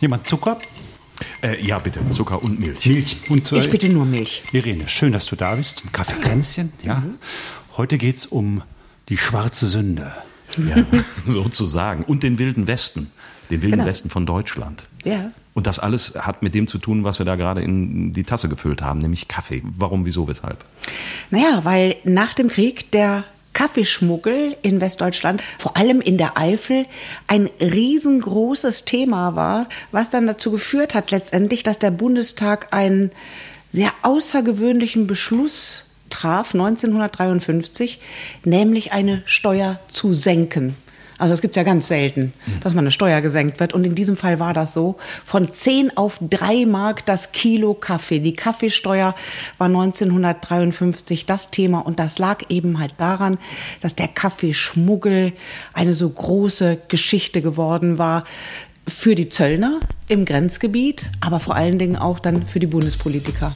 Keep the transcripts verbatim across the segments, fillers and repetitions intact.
Jemand Zucker? Äh, ja, bitte. Zucker und Milch. Milch und, äh, ich bitte nur Milch. Irene, schön, dass du da bist. Ein Kaffeekränzchen. Ja. Mhm. Heute geht es um die schwarze Sünde. Ja, sozusagen. Und den Wilden Westen. Den Wilden genau. Westen von Deutschland. Ja. Und das alles hat mit dem zu tun, was wir da gerade in die Tasse gefüllt haben, nämlich Kaffee. Warum, wieso, weshalb? Naja, weil nach dem Krieg der Kaffeeschmuggel in Westdeutschland, vor allem in der Eifel, ein riesengroßes Thema war, was dann dazu geführt hat letztendlich, dass der Bundestag einen sehr außergewöhnlichen Beschluss traf, neunzehnhundertdreiundfünfzig, nämlich eine Steuer zu senken. Also es gibt ja ganz selten, dass man eine Steuer gesenkt wird. Und in diesem Fall war das so. Von zehn auf drei Mark das Kilo Kaffee. Die Kaffeesteuer war neunzehnhundertdreiundfünfzig das Thema. Und das lag eben halt daran, dass der Kaffeeschmuggel eine so große Geschichte geworden war für die Zöllner im Grenzgebiet, aber vor allen Dingen auch dann für die Bundespolitiker.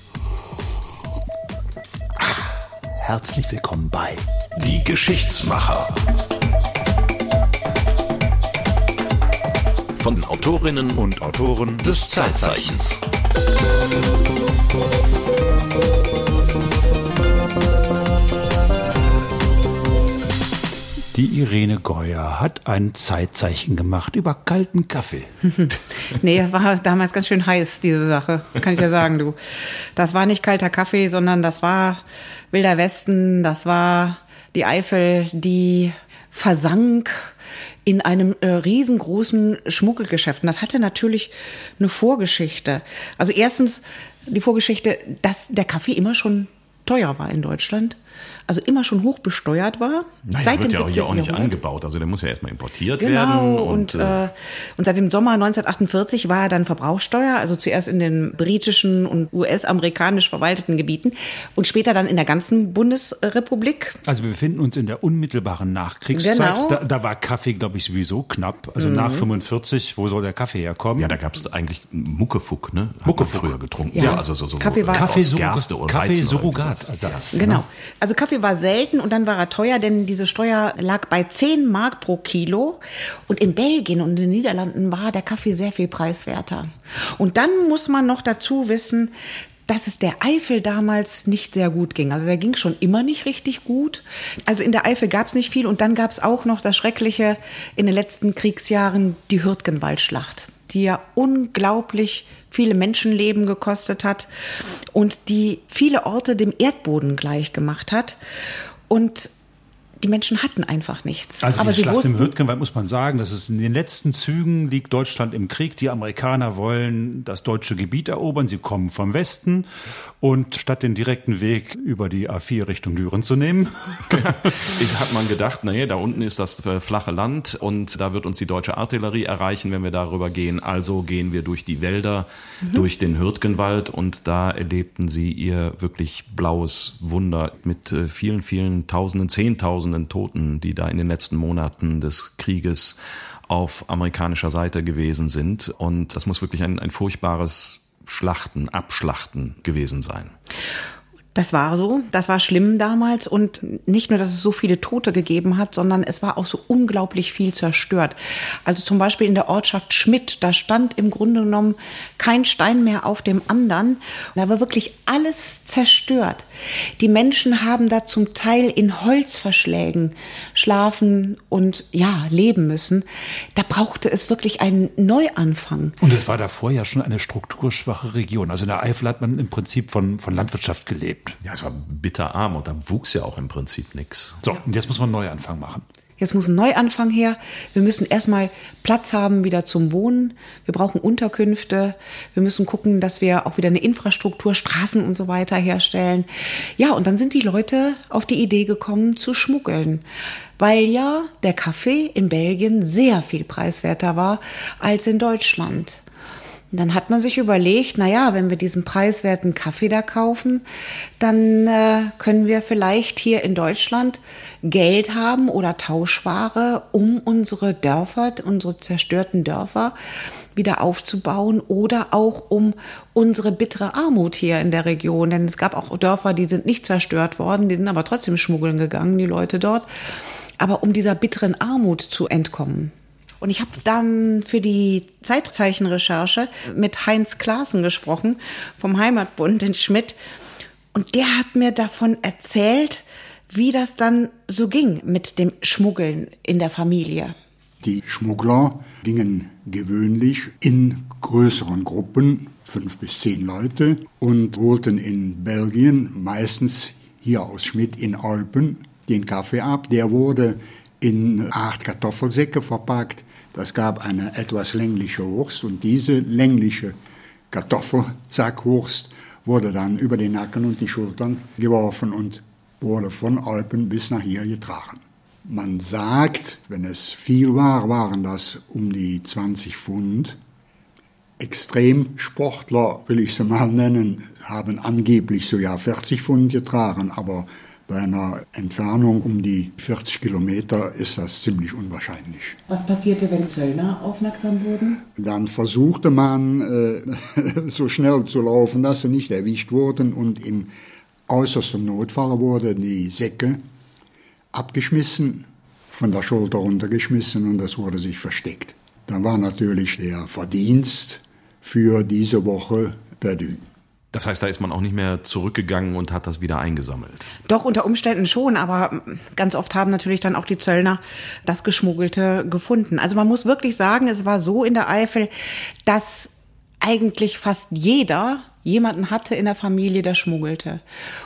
Herzlich willkommen bei Die Geschichtsmacher. Von Autorinnen und Autoren des Zeitzeichens. Die Irene Geuer hat ein Zeitzeichen gemacht über kalten Kaffee. Nee, das war damals ganz schön heiß, diese Sache. Kann ich ja sagen, du. Das war nicht kalter Kaffee, sondern das war Wilder Westen, das war die Eifel, die versank in einem äh, riesengroßen Schmuggelgeschäft. Und das hatte natürlich eine Vorgeschichte. Also erstens die Vorgeschichte, dass der Kaffee immer schon teuer war in Deutschland. Also immer schon hoch besteuert war. Naja, seit wird dem ja siebzehnten. Hier auch nicht Jahrhundert angebaut. Also der muss ja erstmal importiert genau, werden. Genau. Und, und, äh, und seit dem Sommer neunzehnhundertachtundvierzig war er dann Verbrauchssteuer. Also zuerst in den britischen und U S-amerikanisch verwalteten Gebieten. Und später dann in der ganzen Bundesrepublik. Also wir befinden uns in der unmittelbaren Nachkriegszeit. Genau. Da, da war Kaffee, glaube ich, sowieso knapp. Also mhm. nach fünfundvierzig, wo soll der Kaffee herkommen? Ja, da gab es eigentlich Muckefuck, ne? Hat Muckefuck früher getrunken. Ja, ja also so, so Kaffee war aus Sur- Gerste oder Kaffee-Surrogat-Ersatz. Genau. Ne? Also Kaffee war selten und dann war er teuer, denn diese Steuer lag bei zehn Mark pro Kilo. Und in Belgien und in den Niederlanden war der Kaffee sehr viel preiswerter. Und dann muss man noch dazu wissen, dass es der Eifel damals nicht sehr gut ging. Also der ging schon immer nicht richtig gut. Also in der Eifel gab es nicht viel. Und dann gab es auch noch das Schreckliche in den letzten Kriegsjahren, die Hürtgenwaldschlacht, die ja unglaublich viele Menschenleben gekostet hat und die viele Orte dem Erdboden gleich gemacht hat. Und die Menschen hatten einfach nichts. Also aber die Schlacht im Hürtgenwald muss man sagen, das ist in den letzten Zügen, liegt Deutschland im Krieg. Die Amerikaner wollen das deutsche Gebiet erobern. Sie kommen vom Westen und statt den direkten Weg über die A vier Richtung Düren zu nehmen, hat man gedacht, naja, da unten ist das flache Land und da wird uns die deutsche Artillerie erreichen, wenn wir darüber gehen. Also gehen wir durch die Wälder, mhm. durch den Hürtgenwald und da erlebten sie ihr wirklich blaues Wunder mit vielen, vielen Tausenden, Zehntausenden Toten, die da in den letzten Monaten des Krieges auf amerikanischer Seite gewesen sind. Und das muss wirklich ein, ein furchtbares Schlachten, Abschlachten gewesen sein. Das war so, das war schlimm damals und nicht nur, dass es so viele Tote gegeben hat, sondern es war auch so unglaublich viel zerstört. Also zum Beispiel in der Ortschaft Schmidt, da stand im Grunde genommen kein Stein mehr auf dem anderen. Da war wirklich alles zerstört. Die Menschen haben da zum Teil in Holzverschlägen schlafen und ja, leben müssen. Da brauchte es wirklich einen Neuanfang. Und es war davor ja schon eine strukturschwache Region. Also in der Eifel hat man im Prinzip von, von Landwirtschaft gelebt. Ja, es war bitterarm und da wuchs ja auch im Prinzip nichts. So, und jetzt muss man einen Neuanfang machen. Jetzt muss ein Neuanfang her. Wir müssen erstmal Platz haben wieder zum Wohnen. Wir brauchen Unterkünfte. Wir müssen gucken, dass wir auch wieder eine Infrastruktur, Straßen und so weiter herstellen. Ja, und dann sind die Leute auf die Idee gekommen zu schmuggeln. Weil ja der Kaffee in Belgien sehr viel preiswerter war als in Deutschland. Dann hat man sich überlegt, naja, wenn wir diesen preiswerten Kaffee da kaufen, dann äh, können wir vielleicht hier in Deutschland Geld haben oder Tauschware, um unsere Dörfer, unsere zerstörten Dörfer wieder aufzubauen oder auch um unsere bittere Armut hier in der Region. Denn es gab auch Dörfer, die sind nicht zerstört worden, die sind aber trotzdem schmuggeln gegangen, die Leute dort. Aber um dieser bitteren Armut zu entkommen. Und ich habe dann für die Zeitzeichenrecherche mit Heinz Klaassen gesprochen vom Heimatbund in Schmidt. Und der hat mir davon erzählt, wie das dann so ging mit dem Schmuggeln in der Familie. Die Schmuggler gingen gewöhnlich in größeren Gruppen, fünf bis zehn Leute, und holten in Belgien, meistens hier aus Schmidt in Alpen, den Kaffee ab. Der wurde in acht Kartoffelsäcke verpackt. Das gab eine etwas längliche Wurst, und diese längliche Kartoffelsackwurst wurde dann über den Nacken und die Schultern geworfen und wurde von Alpen bis nach hier getragen. Man sagt, wenn es viel war, waren das um die zwanzig Pfund. Extremsportler, will ich sie mal nennen, haben angeblich so ja vierzig Pfund getragen, aber bei einer Entfernung um die vierzig Kilometer ist das ziemlich unwahrscheinlich. Was passierte, wenn Zöllner aufmerksam wurden? Dann versuchte man, äh, so schnell zu laufen, dass sie nicht erwischt wurden, und im äußersten Notfall wurden die Säcke abgeschmissen, von der Schulter runtergeschmissen, und das wurde sich versteckt. Dann war natürlich der Verdienst für diese Woche perdu. Das heißt, da ist man auch nicht mehr zurückgegangen und hat das wieder eingesammelt? Doch, unter Umständen schon, aber ganz oft haben natürlich dann auch die Zöllner das Geschmuggelte gefunden. Also man muss wirklich sagen, es war so in der Eifel, dass eigentlich fast jeder jemanden hatte in der Familie, der schmuggelte.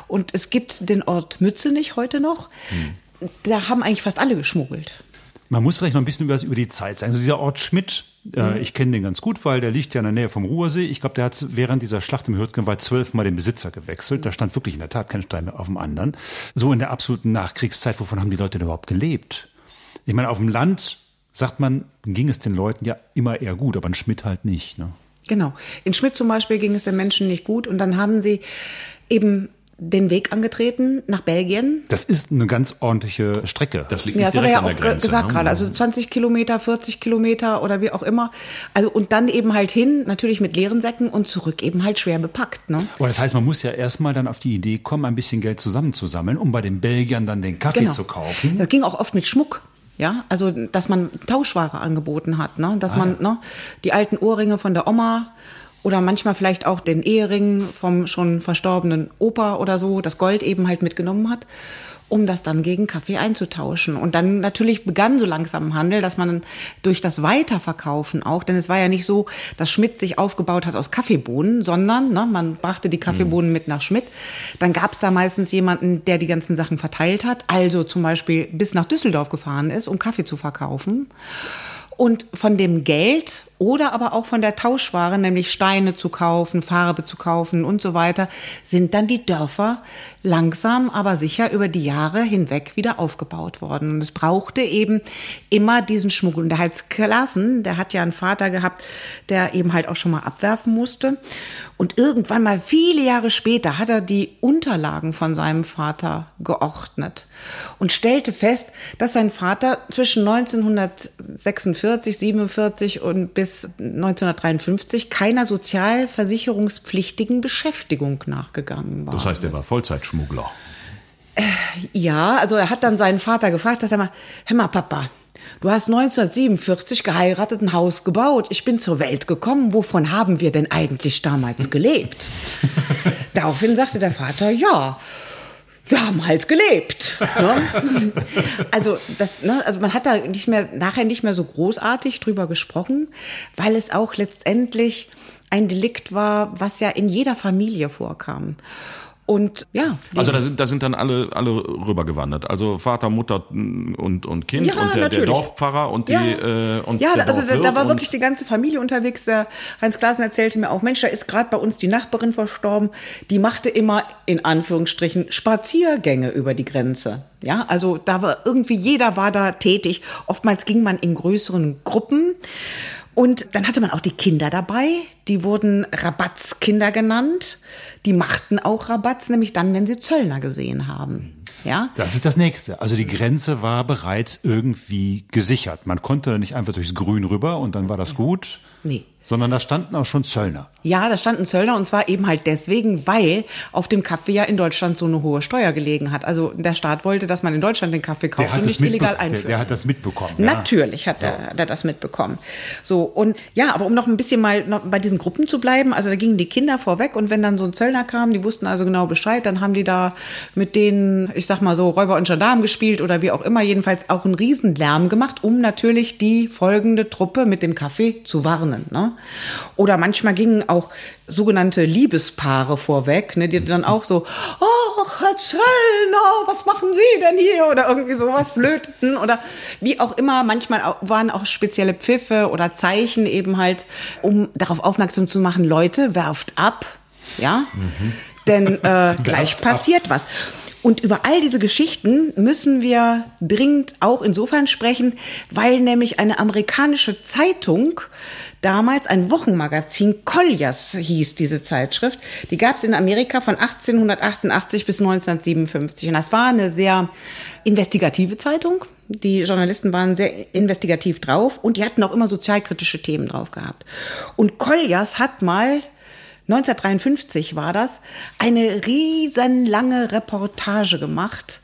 Und es gibt den Ort Mützenich heute noch. Hm. Da haben eigentlich fast alle geschmuggelt. Man muss vielleicht noch ein bisschen was über die Zeit sagen. Also dieser Ort Schmidt, äh, ich kenne den ganz gut, weil der liegt ja in der Nähe vom Rursee. Ich glaube, der hat während dieser Schlacht im Hürtgenwald zwölfmal den Besitzer gewechselt. Da stand wirklich in der Tat kein Stein mehr auf dem anderen. So in der absoluten Nachkriegszeit, wovon haben die Leute denn überhaupt gelebt? Ich meine, auf dem Land, sagt man, ging es den Leuten ja immer eher gut, aber in Schmidt halt nicht, ne? Genau. In Schmidt zum Beispiel ging es den Menschen nicht gut, und dann haben sie eben den Weg angetreten nach Belgien. Das ist eine ganz ordentliche Strecke. Das liegt nicht direkt an der Grenze. Ja, das hat er ja auch gesagt gerade. Also zwanzig Kilometer, vierzig Kilometer oder wie auch immer. Also und dann eben halt hin, natürlich mit leeren Säcken, und zurück eben halt schwer bepackt, ne? Aber das heißt, man muss ja erstmal dann auf die Idee kommen, ein bisschen Geld zusammenzusammeln, um bei den Belgiern dann den Kaffee genau. zu kaufen. Das ging auch oft mit Schmuck. Ja, also dass man Tauschware angeboten hat, ne? Dass ah, man ja. ne, die alten Ohrringe von der Oma oder manchmal vielleicht auch den Ehering vom schon verstorbenen Opa oder so, das Gold eben halt mitgenommen hat, um das dann gegen Kaffee einzutauschen. Und dann natürlich begann so langsam Handel, dass man durch das Weiterverkaufen auch, denn es war ja nicht so, dass Schmidt sich aufgebaut hat aus Kaffeebohnen, sondern ne, man brachte die Kaffeebohnen mit nach Schmidt. Dann gab es da meistens jemanden, der die ganzen Sachen verteilt hat, also zum Beispiel bis nach Düsseldorf gefahren ist, um Kaffee zu verkaufen. Und von dem Geld oder aber auch von der Tauschware, nämlich Steine zu kaufen, Farbe zu kaufen und so weiter, sind dann die Dörfer langsam, aber sicher über die Jahre hinweg wieder aufgebaut worden. Und es brauchte eben immer diesen Schmuggel. Und der Heinz Klaassen, der hat ja einen Vater gehabt, der eben halt auch schon mal abwerfen musste. Und irgendwann mal viele Jahre später hat er die Unterlagen von seinem Vater geordnet und stellte fest, dass sein Vater zwischen neunzehnhundertsechsundvierzig, siebenundvierzig und bis neunzehnhundertdreiundfünfzig keiner sozialversicherungspflichtigen Beschäftigung nachgegangen war. Das heißt, er war Vollzeitschmuggler. Äh, ja, also er hat dann seinen Vater gefragt, dass er mal, hör mal, Papa, du hast neunzehnhundertsiebenundvierzig geheiratet, ein Haus gebaut. Ich bin zur Welt gekommen. Wovon haben wir denn eigentlich damals gelebt? Daraufhin sagte der Vater, ja, wir haben halt gelebt. Ne? Also, das, ne, also man hat da nicht mehr, nachher nicht mehr so großartig drüber gesprochen, weil es auch letztendlich ein Delikt war, was ja in jeder Familie vorkam. Und ja. Also da sind, da sind dann alle, alle rübergewandert. Also Vater, Mutter und, und Kind, ja, und der, der Dorfpfarrer und die, ja. äh, und ja, der also Dorfwirt, da war wirklich die ganze Familie unterwegs. Der Heinz Klaassen erzählte mir auch, Mensch, da ist gerade bei uns die Nachbarin verstorben. Die machte immer, in Anführungsstrichen, Spaziergänge über die Grenze. Ja, also da war irgendwie jeder war da tätig. Oftmals ging man in größeren Gruppen. Und dann hatte man auch die Kinder dabei, die wurden Rabatzkinder genannt, die machten auch Rabatz, nämlich dann, wenn sie Zöllner gesehen haben. Ja? Das ist das Nächste. Also die Grenze war bereits irgendwie gesichert. Man konnte nicht einfach durchs Grün rüber und dann war das gut. Nee. Sondern da standen auch schon Zöllner. Ja, da standen Zöllner, und zwar eben halt deswegen, weil auf dem Kaffee ja in Deutschland so eine hohe Steuer gelegen hat. Also der Staat wollte, dass man in Deutschland den Kaffee kauft und nicht illegal einführt. Der, der hat das mitbekommen. Ja. Natürlich hat, so. er, hat er das mitbekommen. So, und ja, aber um noch ein bisschen mal noch bei diesen Gruppen zu bleiben, also da gingen die Kinder vorweg, und wenn dann so ein Zöllner kam, die wussten also genau Bescheid, dann haben die da mit denen, ich sag mal so, Räuber und Gendarmen gespielt oder wie auch immer, jedenfalls auch einen Riesenlärm gemacht, um natürlich die folgende Truppe mit dem Kaffee zu warnen, ne? Oder manchmal gingen auch sogenannte Liebespaare vorweg, ne, die dann auch so, ach, Herr Zöllner, was machen Sie denn hier? Oder irgendwie sowas flöteten oder wie auch immer. Manchmal waren auch spezielle Pfiffe oder Zeichen eben halt, um darauf aufmerksam zu machen, Leute, werft ab, ja, mhm. denn äh, gleich passiert ab. was. Und über all diese Geschichten müssen wir dringend auch insofern sprechen, weil nämlich eine amerikanische Zeitung, damals ein Wochenmagazin, Colliers hieß diese Zeitschrift, die gab es in Amerika von achtzehnhundertachtundachtzig bis neunzehnhundertsiebenundfünfzig. Und das war eine sehr investigative Zeitung. Die Journalisten waren sehr investigativ drauf, und die hatten auch immer sozialkritische Themen drauf gehabt. Und Colliers hat mal, neunzehnhundertdreiundfünfzig war das, eine riesenlange Reportage gemacht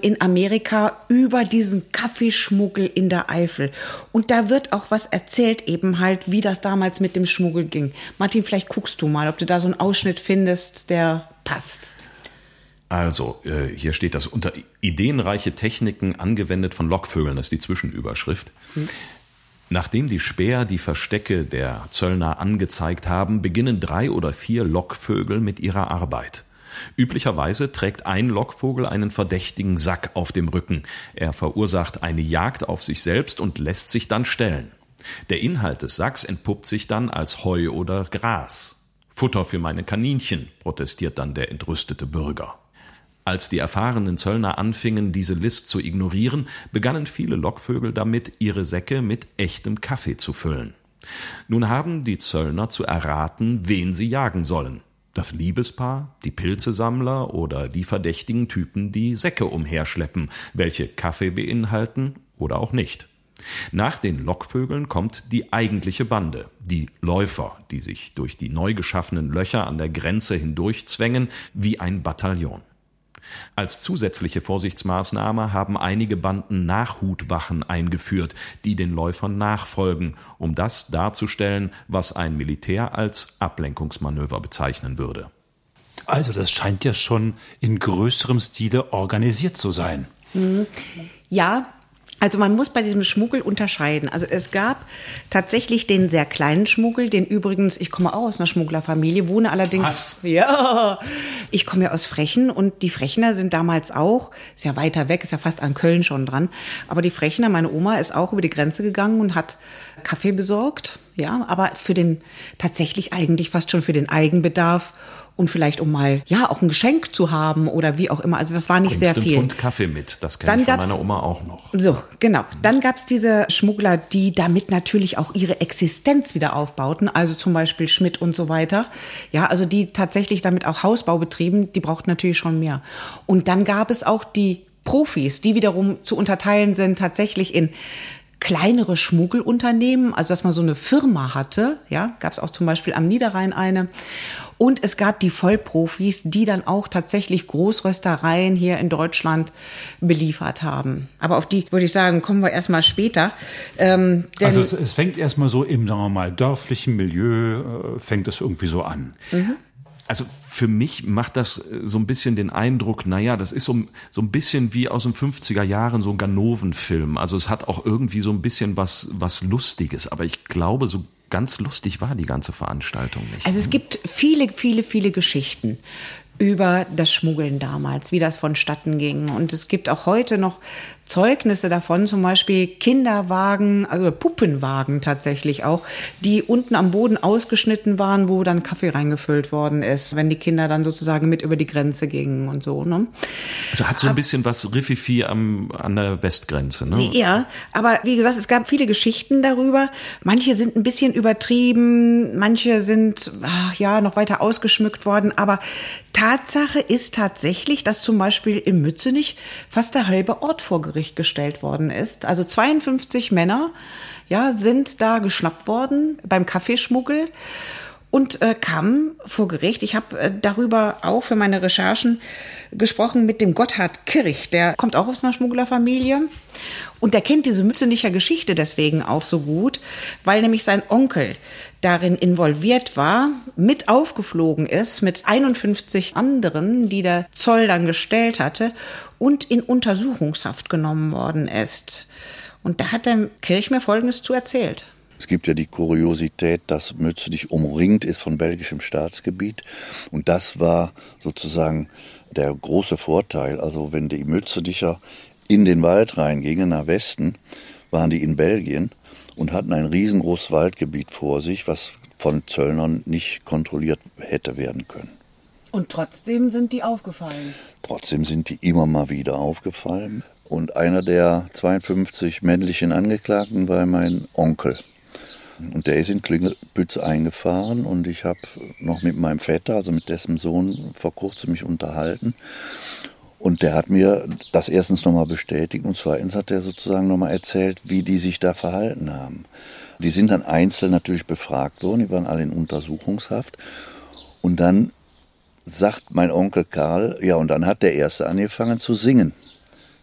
in Amerika über diesen Kaffeeschmuggel in der Eifel. Und da wird auch was erzählt eben halt, wie das damals mit dem Schmuggel ging. Martin, vielleicht guckst du mal, ob du da so einen Ausschnitt findest, der passt. Also, äh, hier steht das: unter ideenreiche Techniken angewendet von Lockvögeln, das ist die Zwischenüberschrift. Hm. Nachdem die Späher die Verstecke der Zöllner angezeigt haben, beginnen drei oder vier Lockvögel mit ihrer Arbeit. Üblicherweise trägt ein Lockvogel einen verdächtigen Sack auf dem Rücken. Er verursacht eine Jagd auf sich selbst und lässt sich dann stellen. Der Inhalt des Sacks entpuppt sich dann als Heu oder Gras. Futter für meine Kaninchen, protestiert dann der entrüstete Bürger. Als die erfahrenen Zöllner anfingen, diese List zu ignorieren, begannen viele Lockvögel damit, ihre Säcke mit echtem Kaffee zu füllen. Nun haben die Zöllner zu erraten, wen sie jagen sollen. Das Liebespaar, die Pilzesammler oder die verdächtigen Typen, die Säcke umherschleppen, welche Kaffee beinhalten oder auch nicht. Nach den Lockvögeln kommt die eigentliche Bande, die Läufer, die sich durch die neu geschaffenen Löcher an der Grenze hindurchzwängen wie ein Bataillon. Als zusätzliche Vorsichtsmaßnahme haben einige Banden Nachhutwachen eingeführt, die den Läufern nachfolgen, um das darzustellen, was ein Militär als Ablenkungsmanöver bezeichnen würde. Also das scheint ja schon in größerem Stile organisiert zu sein. Mhm. Ja, also man muss bei diesem Schmuggel unterscheiden. Also es gab tatsächlich den sehr kleinen Schmuggel, den übrigens, ich komme auch aus einer Schmugglerfamilie, wohne allerdings, Hass. ja, ich komme ja aus Frechen, und die Frechner sind damals auch, ist ja weiter weg, ist ja fast an Köln schon dran, aber die Frechner, meine Oma, ist auch über die Grenze gegangen und hat Kaffee besorgt, ja, aber für den, tatsächlich eigentlich fast schon für den Eigenbedarf. Und vielleicht, um mal, ja, auch ein Geschenk zu haben oder wie auch immer. Also das war nicht sehr viel. Und Kaffee mit, das kenne ich von meiner Oma auch noch. So, genau. Dann gab es diese Schmuggler, die damit natürlich auch ihre Existenz wieder aufbauten. Also zum Beispiel Schmidt und so weiter. Ja, also die tatsächlich damit auch Hausbau betrieben. Die brauchten natürlich schon mehr. Und dann gab es auch die Profis, die wiederum zu unterteilen sind tatsächlich in kleinere Schmuggelunternehmen, also dass man so eine Firma hatte, ja, gab es auch zum Beispiel am Niederrhein eine. Und es gab die Vollprofis, die dann auch tatsächlich Großröstereien hier in Deutschland beliefert haben. Aber auf die, würde ich sagen, kommen wir erstmal später. Ähm, denn also es, es fängt erstmal so im normal dörflichen Milieu, äh, fängt es irgendwie so an. Mhm. Also für mich macht das so ein bisschen den Eindruck, naja, das ist so, so ein bisschen wie aus den fünfziger Jahren so ein Ganoven-Film. Also es hat auch irgendwie so ein bisschen was, was Lustiges. Aber ich glaube, so ganz lustig war die ganze Veranstaltung nicht. Also es gibt viele, viele, viele Geschichten über das Schmuggeln damals, wie das vonstatten ging. Und es gibt auch heute noch Zeugnisse davon, zum Beispiel Kinderwagen, also Puppenwagen tatsächlich auch, die unten am Boden ausgeschnitten waren, wo dann Kaffee reingefüllt worden ist, wenn die Kinder dann sozusagen mit über die Grenze gingen und so. Ne? Also hat so ein aber, bisschen was Riffifi am, an der Westgrenze. Ne? Ja, aber wie gesagt, es gab viele Geschichten darüber. Manche sind ein bisschen übertrieben, manche sind ach ja noch weiter ausgeschmückt worden, aber Tatsache ist tatsächlich, dass zum Beispiel in Mützenich fast der halbe Ort vor Gericht gestellt worden ist. Also zweiundfünfzig Männer, ja, sind da geschnappt worden beim Kaffeeschmuggel und äh, kamen vor Gericht. Ich habe äh, darüber auch für meine Recherchen gesprochen mit dem Gotthard Kirch. Der kommt auch aus einer Schmugglerfamilie und der kennt diese Mützenicher Geschichte deswegen auch so gut, weil nämlich sein Onkel darin involviert war, mit aufgeflogen ist mit einundfünfzig anderen, die der Zoll dann gestellt hatte und in Untersuchungshaft genommen worden ist. Und da hat der Kirch mir Folgendes zu erzählt. Es gibt ja die Kuriosität, dass Mützenich umringt ist von belgischem Staatsgebiet. Und das war sozusagen der große Vorteil. Also wenn die Mützenicher in den Wald reingingen, nach Westen, waren die in Belgien und hatten ein riesengroßes Waldgebiet vor sich, was von Zöllnern nicht kontrolliert hätte werden können. Und trotzdem sind die aufgefallen? Trotzdem sind die immer mal wieder aufgefallen. Und einer der zweiundfünfzig männlichen Angeklagten war mein Onkel. Und der ist in Klingelpütz eingefahren und ich habe noch mit meinem Vetter, also mit dessen Sohn, vor kurzem mich unterhalten. Und der hat mir das erstens nochmal bestätigt und zweitens hat er sozusagen nochmal erzählt, wie die sich da verhalten haben. Die sind dann einzeln natürlich befragt worden, die waren alle in Untersuchungshaft. Und dann sagt mein Onkel Karl, ja, und dann hat der Erste angefangen zu singen.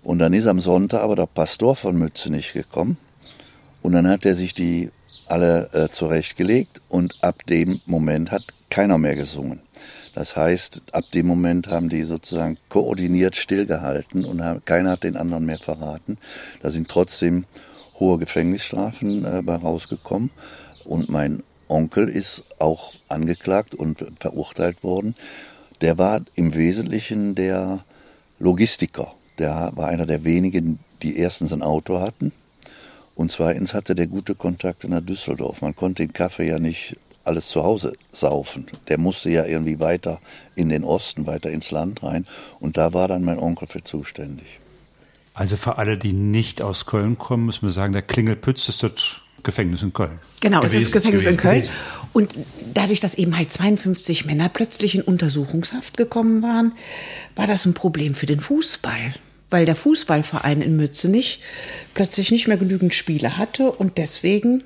Und dann ist am Sonntag aber der Pastor von Mützenich gekommen und dann hat er sich die alle äh, zurechtgelegt und ab dem Moment hat keiner mehr gesungen. Das heißt, ab dem Moment haben die sozusagen koordiniert stillgehalten und haben, keiner hat den anderen mehr verraten. Da sind trotzdem hohe Gefängnisstrafen äh, bei rausgekommen und mein Onkel ist auch angeklagt und verurteilt worden. Der war im Wesentlichen der Logistiker. Der war einer der wenigen, die erstens ein Auto hatten und zweitens hatte der gute Kontakte nach Düsseldorf. Man konnte den Kaffee ja nicht alles zu Hause saufen. Der musste ja irgendwie weiter in den Osten, weiter ins Land rein und da war dann mein Onkel für zuständig. Also für alle, die nicht aus Köln kommen, müssen wir sagen, der Klingelpütz ist dort Gefängnis in Köln. Genau, das ist Gefängnis in Köln. Und dadurch, dass eben halt zweiundfünfzig Männer plötzlich in Untersuchungshaft gekommen waren, war das ein Problem für den Fußball. Weil der Fußballverein in Mützenich plötzlich nicht mehr genügend Spieler hatte und deswegen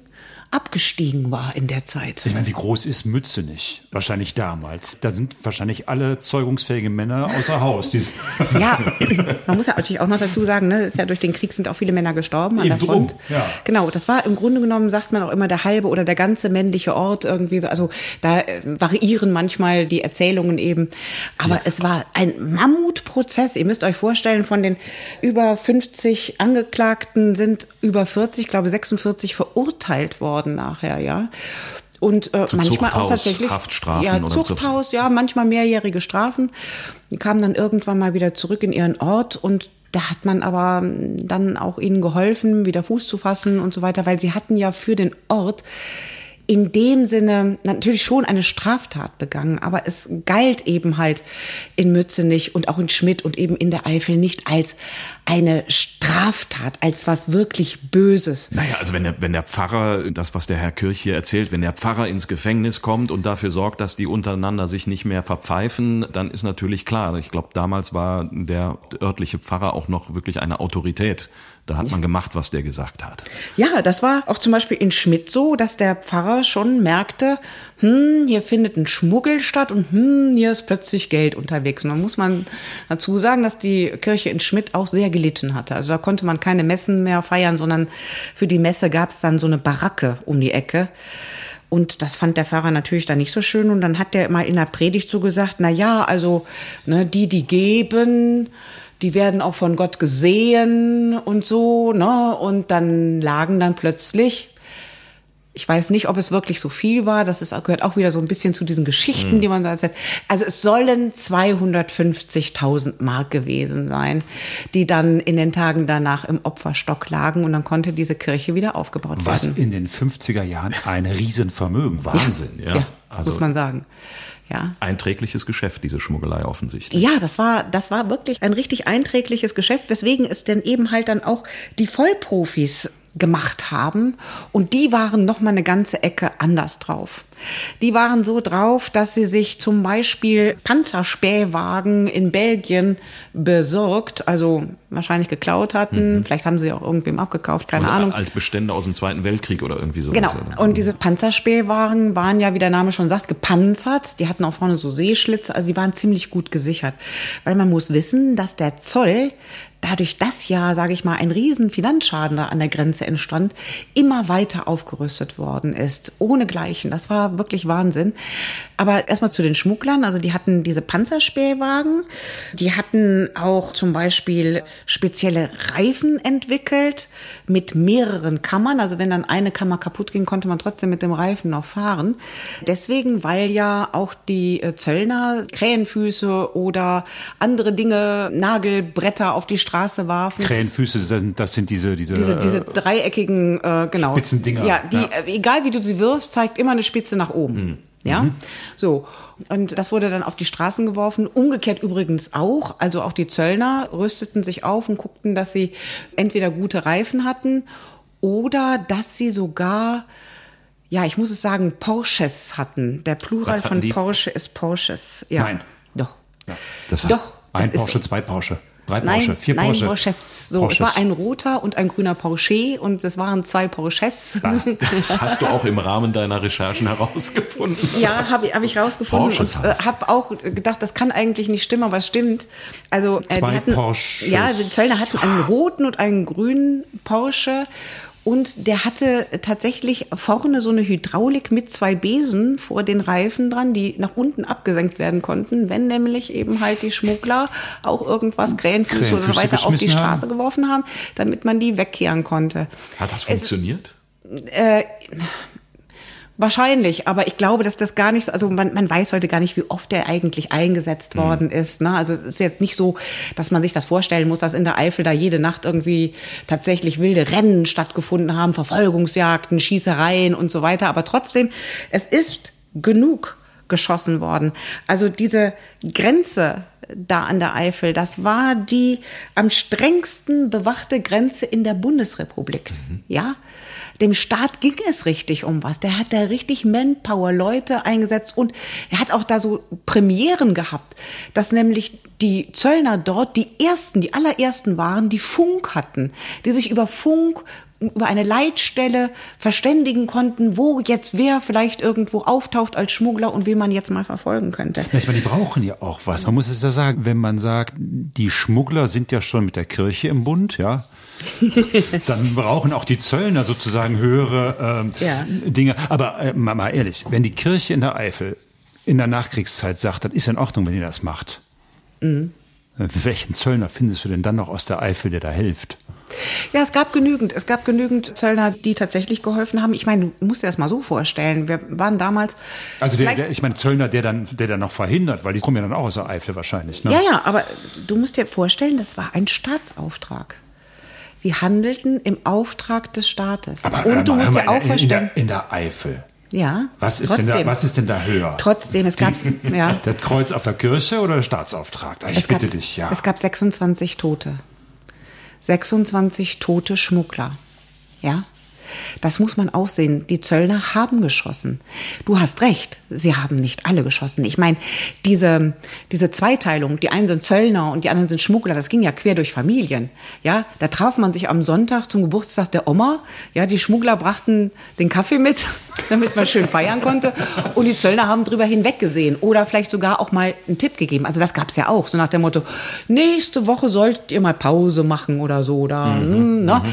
abgestiegen war in der Zeit. Ich meine, wie groß ist Mützenich? Wahrscheinlich damals. Da sind wahrscheinlich alle zeugungsfähigen Männer außer Haus. Ja, man muss ja natürlich auch noch dazu sagen, ne, ist ja durch den Krieg sind auch viele Männer gestorben an der Front. Ja. Genau, das war im Grunde genommen, sagt man auch immer, der halbe oder der ganze männliche Ort irgendwie so. Also da variieren manchmal die Erzählungen eben. Aber ja, es war ein Mammutprozess. Ihr müsst euch vorstellen, von den über fünfzig Angeklagten sind über vierzig, ich glaube sechsundvierzig verurteilt worden. Nachher, ja. Und äh, manchmal Zuchthaus, auch tatsächlich Haftstrafen ja, oder Zuchthaus, ja, manchmal mehrjährige Strafen. Die kamen dann irgendwann mal wieder zurück in ihren Ort und da hat man aber dann auch ihnen geholfen, wieder Fuß zu fassen und so weiter, weil sie hatten ja für den Ort in dem Sinne natürlich schon eine Straftat begangen, aber es galt eben halt in Mützenich und auch in Schmidt und eben in der Eifel nicht als eine Straftat, als was wirklich Böses. Naja, also wenn der, wenn der Pfarrer, das was der Herr Kirch hier erzählt, wenn der Pfarrer ins Gefängnis kommt und dafür sorgt, dass die untereinander sich nicht mehr verpfeifen, dann ist natürlich klar. Ich glaube, damals war der örtliche Pfarrer auch noch wirklich eine Autorität. Da hat man gemacht, was der gesagt hat. Ja, das war auch zum Beispiel in Schmidt so, dass der Pfarrer schon merkte, hm, hier findet ein Schmuggel statt und hm, hier ist plötzlich Geld unterwegs. Und da muss man dazu sagen, dass die Kirche in Schmidt auch sehr gelitten hatte. Also da konnte man keine Messen mehr feiern, sondern für die Messe gab es dann so eine Baracke um die Ecke. Und das fand der Pfarrer natürlich dann nicht so schön. Und dann hat der mal in der Predigt so gesagt, na ja, also ne, die, die geben... Die werden auch von Gott gesehen und so, ne? Und dann lagen dann plötzlich, ich weiß nicht, ob es wirklich so viel war, das ist, gehört auch wieder so ein bisschen zu diesen Geschichten, mhm. die man da erzählt. Also es sollen zweihundertfünfzigtausend Mark gewesen sein, die dann in den Tagen danach im Opferstock lagen und dann konnte diese Kirche wieder aufgebaut Was werden. Was in den fünfziger Jahren ein Riesenvermögen, Wahnsinn, ja. ja. ja also muss man sagen. Ja. Einträgliches Geschäft, diese Schmuggelei offensichtlich. Ja, das war, das war wirklich ein richtig einträgliches Geschäft, weswegen es denn eben halt dann auch die Vollprofis gemacht haben. Und die waren noch mal eine ganze Ecke anders drauf. Die waren so drauf, dass sie sich zum Beispiel Panzerspähwagen in Belgien besorgt, also wahrscheinlich geklaut hatten. Mhm. Vielleicht haben sie auch irgendwem abgekauft, keine also Ahnung. Altbestände aus dem Zweiten Weltkrieg oder irgendwie so. Genau. Und diese Panzerspähwagen waren ja, wie der Name schon sagt, gepanzert. Die hatten auch vorne so Seeschlitze, also die waren ziemlich gut gesichert. Weil man muss wissen, dass der Zoll dadurch, dass ja, sage ich mal, ein riesen Finanzschaden da an der Grenze entstand, immer weiter aufgerüstet worden ist. Ohnegleichen. Das war wirklich Wahnsinn. Aber erstmal zu den Schmugglern. Also die hatten diese Panzerspähwagen. Die hatten auch zum Beispiel spezielle Reifen entwickelt mit mehreren Kammern. Also wenn dann eine Kammer kaputt ging, konnte man trotzdem mit dem Reifen noch fahren. Deswegen, weil ja auch die Zöllner Krähenfüße oder andere Dinge, Nagelbretter auf die Straße warfen. Krähenfüße, sind, das sind diese... Diese, diese, diese dreieckigen, äh, genau. Spitzendinger. Ja, die, ja. Egal wie du sie wirfst, zeigt immer eine Spitze nach oben. Mhm. Ja, mhm. So. Und das wurde dann auf die Straßen geworfen. Umgekehrt übrigens auch. Also auch die Zöllner rüsteten sich auf und guckten, dass sie entweder gute Reifen hatten oder dass sie sogar... Ja, ich muss es sagen, Porsches hatten. Der Plural von die? Porsche ist Porsches. Ja. Nein. Doch. Ja. Das Doch. Ein Porsche, so. Zwei Porsche. Drei Porsche, nein, vier Porsche. Nein, Porsches. So, Porsches. Es war ein roter und ein grüner Porsche und es waren zwei Porsches. Ja, das hast du auch im Rahmen deiner Recherchen herausgefunden. Ja, habe hab ich herausgefunden. Porsches und äh, habe auch gedacht, das kann eigentlich nicht stimmen, aber es stimmt. Also äh, zwei die hatten, Porsches. Ja, die Zöllner hatten einen roten und einen grünen Porsche. Und der hatte tatsächlich vorne so eine Hydraulik mit zwei Besen vor den Reifen dran, die nach unten abgesenkt werden konnten, wenn nämlich eben halt die Schmuggler auch irgendwas, Krähenfüße oder so weiter, auf die Straße haben. geworfen haben, damit man die wegkehren konnte. Hat das funktioniert? Es, äh, Wahrscheinlich, aber ich glaube, dass das gar nicht, also man, man weiß heute gar nicht, wie oft der eigentlich eingesetzt worden ist. Ne? Also es ist jetzt nicht so, dass man sich das vorstellen muss, dass in der Eifel da jede Nacht irgendwie tatsächlich wilde Rennen stattgefunden haben, Verfolgungsjagden, Schießereien und so weiter. Aber trotzdem, es ist genug geschossen worden. Also diese Grenze da an der Eifel, das war die am strengsten bewachte Grenze in der Bundesrepublik. Mhm. Ja, dem Staat ging es richtig um was. Der hat da richtig Manpower-Leute eingesetzt und er hat auch da so Premieren gehabt, dass nämlich die Zöllner dort die ersten, die allerersten waren, die Funk hatten, die sich über Funk, über eine Leitstelle verständigen konnten, wo jetzt wer vielleicht irgendwo auftaucht als Schmuggler und wen man jetzt mal verfolgen könnte. Ich meine, die brauchen ja auch was. Man muss es ja sagen, wenn man sagt, die Schmuggler sind ja schon mit der Kirche im Bund, ja, dann brauchen auch die Zöllner sozusagen höhere ähm, ja. Dinge. Aber äh, mal ehrlich, wenn die Kirche in der Eifel in der Nachkriegszeit sagt, das ist in Ordnung, wenn ihr das macht, mhm. welchen Zöllner findest du denn dann noch aus der Eifel, der da hilft? Ja, es gab genügend. Es gab genügend Zöllner, die tatsächlich geholfen haben. Ich meine, du musst dir das mal so vorstellen. Wir waren damals... Also der, der, ich meine, Zöllner, der dann, der dann noch verhindert, weil die kommen ja dann auch aus der Eifel wahrscheinlich. Ne? Ja, ja, aber du musst dir vorstellen, das war ein Staatsauftrag. Die handelten im Auftrag des Staates. Aber, Und du mal, musst dir auch vorstellen... In, in der Eifel... Ja, was ist, denn da, was ist denn da höher? Trotzdem, es gab ja. das Kreuz auf der Kirche oder der Staatsauftrag? Ich es bitte dich, ja. Es gab sechsundzwanzig Tote. sechsundzwanzig tote Schmuggler. Ja, das muss man auch sehen. Die Zöllner haben geschossen. Du hast recht, sie haben nicht alle geschossen. Ich meine, diese, diese Zweiteilung, die einen sind Zöllner und die anderen sind Schmuggler, das ging ja quer durch Familien. Ja, da traf man sich am Sonntag zum Geburtstag der Oma. Ja, die Schmuggler brachten den Kaffee mit, damit man schön feiern konnte. Und die Zöllner haben drüber hinweggesehen oder vielleicht sogar auch mal einen Tipp gegeben. Also das gab es ja auch, so nach dem Motto, nächste Woche solltet ihr mal Pause machen oder so. Oder, mhm, ne?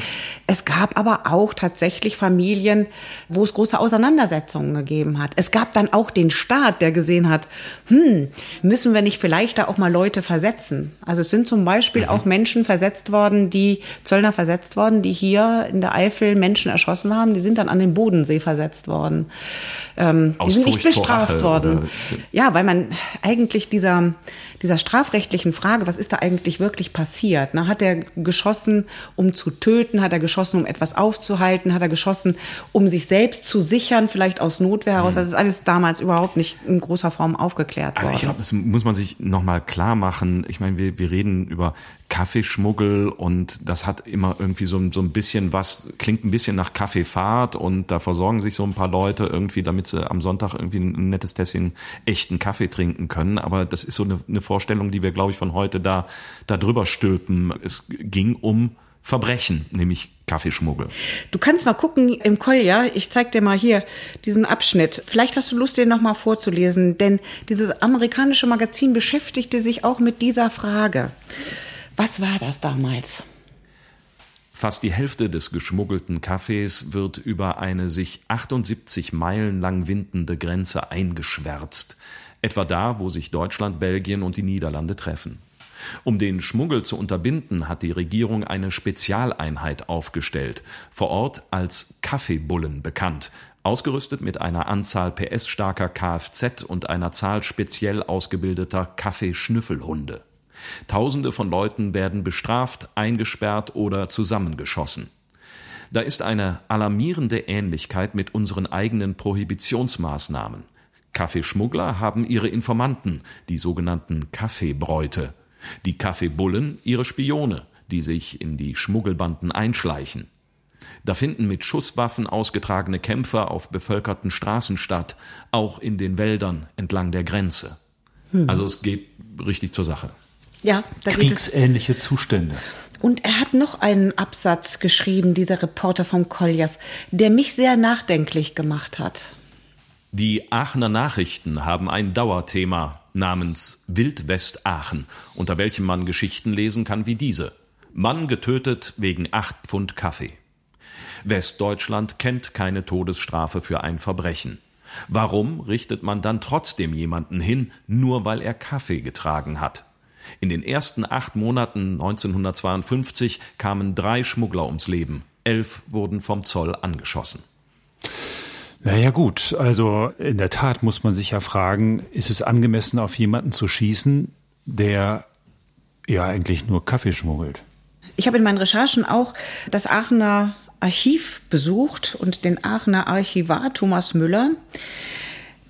Es gab aber auch tatsächlich Tatsächlich Familien, wo es große Auseinandersetzungen gegeben hat. Es gab dann auch den Staat, der gesehen hat, hm, müssen wir nicht vielleicht da auch mal Leute versetzen? Also es sind zum Beispiel mhm. auch Menschen versetzt worden, die, Zöllner versetzt worden, die hier in der Eifel Menschen erschossen haben. Die sind dann an den Bodensee versetzt worden. Ähm, die sind nicht bestraft worden. Ja, weil man eigentlich dieser, dieser strafrechtlichen Frage, was ist da eigentlich wirklich passiert? Na, hat er geschossen, um zu töten? Hat er geschossen, um etwas aufzuhalten? Hat er geschossen, um sich selbst zu sichern, vielleicht aus Notwehr heraus. Das ist alles damals überhaupt nicht in großer Form aufgeklärt worden. Also ich glaube, das muss man sich nochmal klar machen. Ich meine, wir, wir reden über Kaffeeschmuggel, und das hat immer irgendwie so, so ein bisschen was, klingt ein bisschen nach Kaffeefahrt, und da versorgen sich so ein paar Leute irgendwie, damit sie am Sonntag irgendwie ein nettes Tässchen echten Kaffee trinken können. Aber das ist so eine, eine Vorstellung, die wir, glaube ich, von heute da, da drüber stülpen. Es ging um Verbrechen, nämlich Kaffeeschmuggel. Du kannst mal gucken im Collier, ich zeig dir mal hier diesen Abschnitt. Vielleicht hast du Lust, den nochmal vorzulesen, denn dieses amerikanische Magazin beschäftigte sich auch mit dieser Frage. Was war das damals? Fast die Hälfte des geschmuggelten Kaffees wird über eine sich achtundsiebzig Meilen lang windende Grenze eingeschwärzt, etwa da, wo sich Deutschland, Belgien und die Niederlande treffen. Um den Schmuggel zu unterbinden, hat die Regierung eine Spezialeinheit aufgestellt, vor Ort als Kaffeebullen bekannt, ausgerüstet mit einer Anzahl P S starker K F Z und einer Zahl speziell ausgebildeter Kaffeeschnüffelhunde. Tausende von Leuten werden bestraft, eingesperrt oder zusammengeschossen. Da ist eine alarmierende Ähnlichkeit mit unseren eigenen Prohibitionsmaßnahmen. Kaffeeschmuggler haben ihre Informanten, die sogenannten Kaffeebräute. Die Kaffeebullen ihre Spione, die sich in die Schmuggelbanden einschleichen. Da finden mit Schusswaffen ausgetragene Kämpfer auf bevölkerten Straßen statt, auch in den Wäldern entlang der Grenze. Hm. Also es geht richtig zur Sache. Ja, da kriegsähnliche Zustände. Und er hat noch einen Absatz geschrieben, dieser Reporter vom Colliers, der mich sehr nachdenklich gemacht hat. Die Aachener Nachrichten haben ein Dauerthema namens Wildwest Aachen, unter welchem man Geschichten lesen kann wie diese. Mann getötet wegen acht Pfund Kaffee. Westdeutschland kennt keine Todesstrafe für ein Verbrechen. Warum richtet man dann trotzdem jemanden hin, nur weil er Kaffee getragen hat? In den ersten acht Monaten neunzehnhundertzweiundfünfzig kamen drei Schmuggler ums Leben. Elf wurden vom Zoll angeschossen. Naja gut, also in der Tat muss man sich ja fragen, ist es angemessen, auf jemanden zu schießen, der ja eigentlich nur Kaffee schmuggelt? Ich habe in meinen Recherchen auch das Aachener Archiv besucht und den Aachener Archivar Thomas Müller.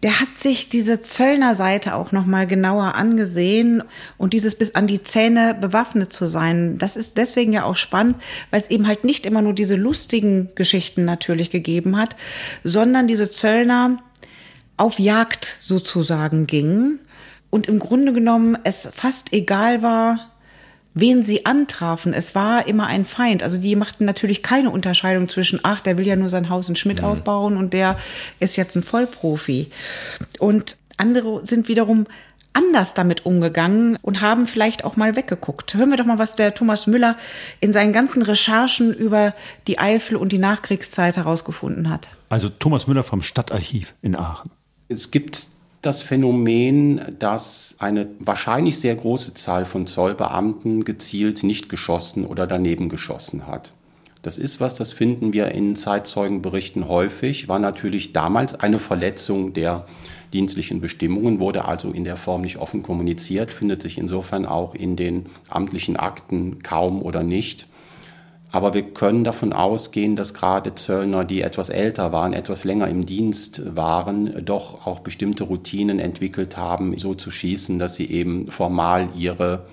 Der hat sich diese Zöllnerseite auch noch mal genauer angesehen, und dieses bis an die Zähne bewaffnet zu sein, das ist deswegen ja auch spannend, weil es eben halt nicht immer nur diese lustigen Geschichten natürlich gegeben hat, sondern diese Zöllner auf Jagd sozusagen gingen und im Grunde genommen es fast egal war, wen sie antrafen. Es war immer ein Feind. Also die machten natürlich keine Unterscheidung zwischen, ach, der will ja nur sein Haus in Schmidt mhm. aufbauen und der ist jetzt ein Vollprofi. Und andere sind wiederum anders damit umgegangen und haben vielleicht auch mal weggeguckt. Hören wir doch mal, was der Thomas Müller in seinen ganzen Recherchen über die Eifel und die Nachkriegszeit herausgefunden hat. Also Thomas Müller vom Stadtarchiv in Aachen. Es gibt das Phänomen, dass eine wahrscheinlich sehr große Zahl von Zollbeamten gezielt nicht geschossen oder daneben geschossen hat. Das ist was, das finden wir in Zeitzeugenberichten häufig, war natürlich damals eine Verletzung der dienstlichen Bestimmungen, wurde also in der Form nicht offen kommuniziert, findet sich insofern auch in den amtlichen Akten kaum oder nicht. Aber wir können davon ausgehen, dass gerade Zöllner, die etwas älter waren, etwas länger im Dienst waren, doch auch bestimmte Routinen entwickelt haben, so zu schießen, dass sie eben formal ihre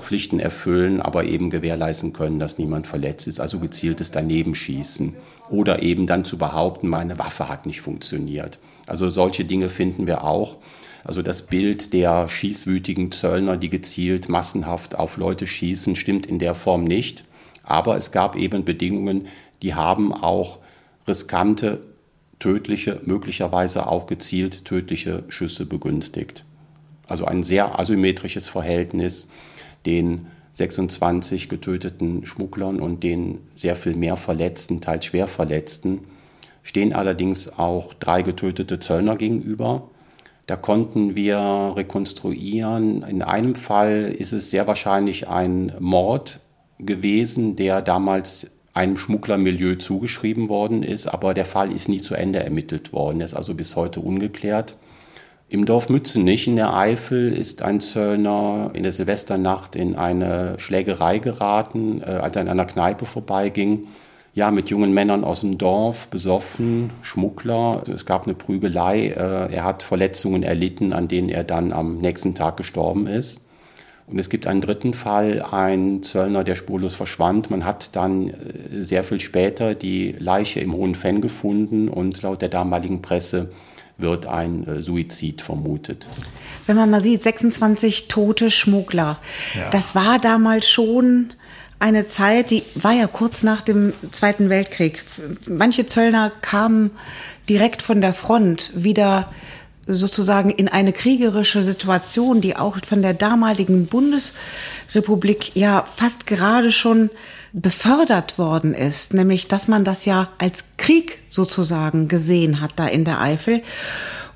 Pflichten erfüllen, aber eben gewährleisten können, dass niemand verletzt ist. Also gezieltes Danebenschießen oder eben dann zu behaupten, meine Waffe hat nicht funktioniert. Also solche Dinge finden wir auch. Also das Bild der schießwütigen Zöllner, die gezielt massenhaft auf Leute schießen, stimmt in der Form nicht. Aber es gab eben Bedingungen, die haben auch riskante, tödliche, möglicherweise auch gezielt tödliche Schüsse begünstigt. Also ein sehr asymmetrisches Verhältnis, den sechsundzwanzig getöteten Schmugglern und den sehr viel mehr Verletzten, teils schwer Verletzten, stehen allerdings auch drei getötete Zöllner gegenüber. Da konnten wir rekonstruieren, in einem Fall ist es sehr wahrscheinlich ein Mord gewesen, der damals einem Schmugglermilieu zugeschrieben worden ist, aber der Fall ist nie zu Ende ermittelt worden, ist also bis heute ungeklärt. Im Dorf Mützenich in der Eifel ist ein Zöllner in der Silvesternacht in eine Schlägerei geraten, als er in einer Kneipe vorbeiging, ja, mit jungen Männern aus dem Dorf, besoffen, Schmuggler, es gab eine Prügelei, er hat Verletzungen erlitten, an denen er dann am nächsten Tag gestorben ist. Und es gibt einen dritten Fall, ein Zöllner, der spurlos verschwand. Man hat dann sehr viel später die Leiche im Hohen Venn gefunden und laut der damaligen Presse wird ein Suizid vermutet. Wenn man mal sieht, sechsundzwanzig tote Schmuggler. Ja. Das war damals schon eine Zeit, die war ja kurz nach dem Zweiten Weltkrieg. Manche Zöllner kamen direkt von der Front wieder sozusagen in eine kriegerische Situation, die auch von der damaligen Bundesrepublik ja fast gerade schon befördert worden ist. Nämlich, dass man das ja als Krieg sozusagen gesehen hat da in der Eifel.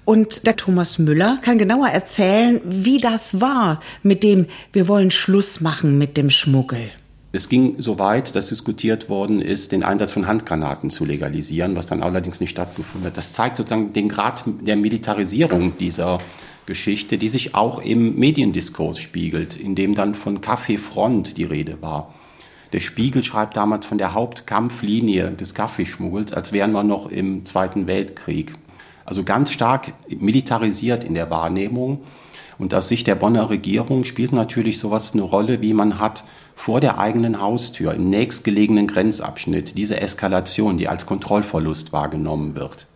Und der Thomas Müller kann genauer erzählen, wie das war mit dem, wir wollen Schluss machen mit dem Schmuggel. Es ging so weit, dass diskutiert worden ist, den Einsatz von Handgranaten zu legalisieren, was dann allerdings nicht stattgefunden hat. Das zeigt sozusagen den Grad der Militarisierung dieser Geschichte, die sich auch im Mediendiskurs spiegelt, in dem dann von Kaffeefront die Rede war. Der Spiegel schreibt damals von der Hauptkampflinie des Kaffeeschmuggels, als wären wir noch im Zweiten Weltkrieg. Also ganz stark militarisiert in der Wahrnehmung. Und aus Sicht der Bonner Regierung spielt natürlich sowas eine Rolle, wie man hat vor der eigenen Haustür, im nächstgelegenen Grenzabschnitt, diese Eskalation, die als Kontrollverlust wahrgenommen wird.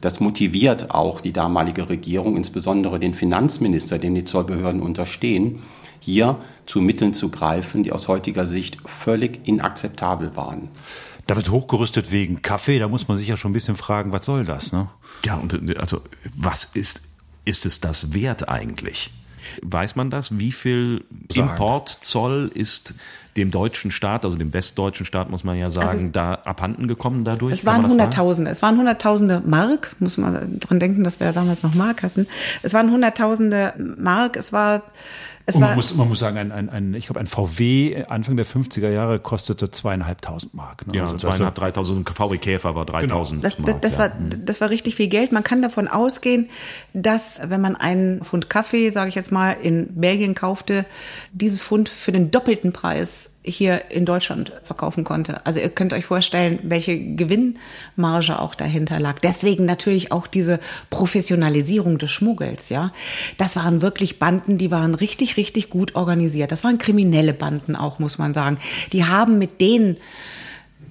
Das motiviert auch die damalige Regierung, insbesondere den Finanzminister, dem die Zollbehörden unterstehen, hier zu Mitteln zu greifen, die aus heutiger Sicht völlig inakzeptabel waren. Da wird hochgerüstet wegen Kaffee, da muss man sich ja schon ein bisschen fragen, was soll das, ne? Ja, und also was ist Ist es das wert eigentlich? Weiß man das? Wie viel Importzoll ist dem deutschen Staat, also dem westdeutschen Staat, muss man ja sagen, also da abhanden gekommen dadurch? Es waren Hunderttausende. Es waren Hunderttausende Mark. Muss man dran denken, dass wir ja damals noch Mark hatten. Es waren Hunderttausende Mark. Es war... Es Und man, war, muss, man muss sagen, ein, ein, ein, ich glaube, ein V W Anfang der fünfziger Jahre kostete zweieinhalbtausend Mark. Ne? Ja, also zweieinhalb, dreitausend. Ein V W Käfer war dreitausend genau. Mark. Das, das, ja. war, das war richtig viel Geld. Man kann davon ausgehen, dass, wenn man einen Pfund Kaffee, sage ich jetzt mal, in Belgien kaufte, dieses Pfund für den doppelten Preis hier in Deutschland verkaufen konnte. Also ihr könnt euch vorstellen, welche Gewinnmarge auch dahinter lag. Deswegen natürlich auch diese Professionalisierung des Schmuggels, ja. Das waren wirklich Banden, die waren richtig, richtig gut organisiert. Das waren kriminelle Banden auch, muss man sagen. Die haben mit denen,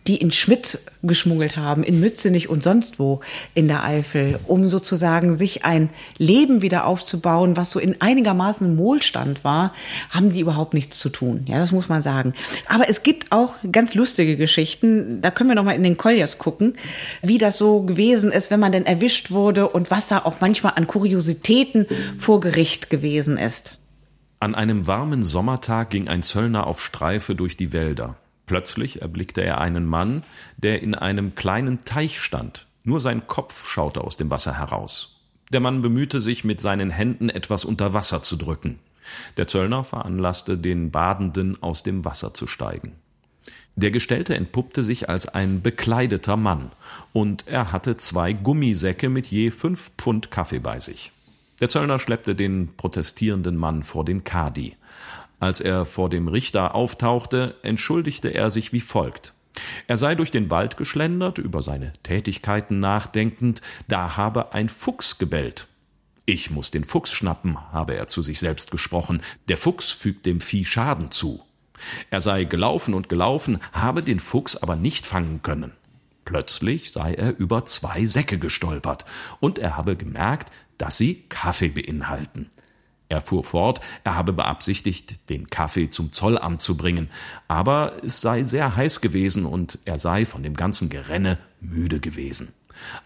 die in Schmidt geschmuggelt haben, in Mützenich und sonst wo in der Eifel, um sozusagen sich ein Leben wieder aufzubauen, was so in einigermaßen Wohlstand war, haben die überhaupt nichts zu tun. Ja, das muss man sagen. Aber es gibt auch ganz lustige Geschichten. Da können wir noch mal in den Colliers gucken, wie das so gewesen ist, wenn man denn erwischt wurde und was da auch manchmal an Kuriositäten vor Gericht gewesen ist. An einem warmen Sommertag ging ein Zöllner auf Streife durch die Wälder. Plötzlich erblickte er einen Mann, der in einem kleinen Teich stand. Nur sein Kopf schaute aus dem Wasser heraus. Der Mann bemühte sich, mit seinen Händen etwas unter Wasser zu drücken. Der Zöllner veranlasste den Badenden, aus dem Wasser zu steigen. Der Gestellte entpuppte sich als ein bekleideter Mann und er hatte zwei Gummisäcke mit je fünf Pfund Kaffee bei sich. Der Zöllner schleppte den protestierenden Mann vor den Kadi. Als er vor dem Richter auftauchte, entschuldigte er sich wie folgt. Er sei durch den Wald geschlendert, über seine Tätigkeiten nachdenkend, da habe ein Fuchs gebellt. Ich muss den Fuchs schnappen, habe er zu sich selbst gesprochen, der Fuchs fügt dem Vieh Schaden zu. Er sei gelaufen und gelaufen, habe den Fuchs aber nicht fangen können. Plötzlich sei er über zwei Säcke gestolpert und er habe gemerkt, dass sie Kaffee beinhalten. Er fuhr fort, er habe beabsichtigt, den Kaffee zum Zollamt zu bringen, aber es sei sehr heiß gewesen und er sei von dem ganzen Gerenne müde gewesen.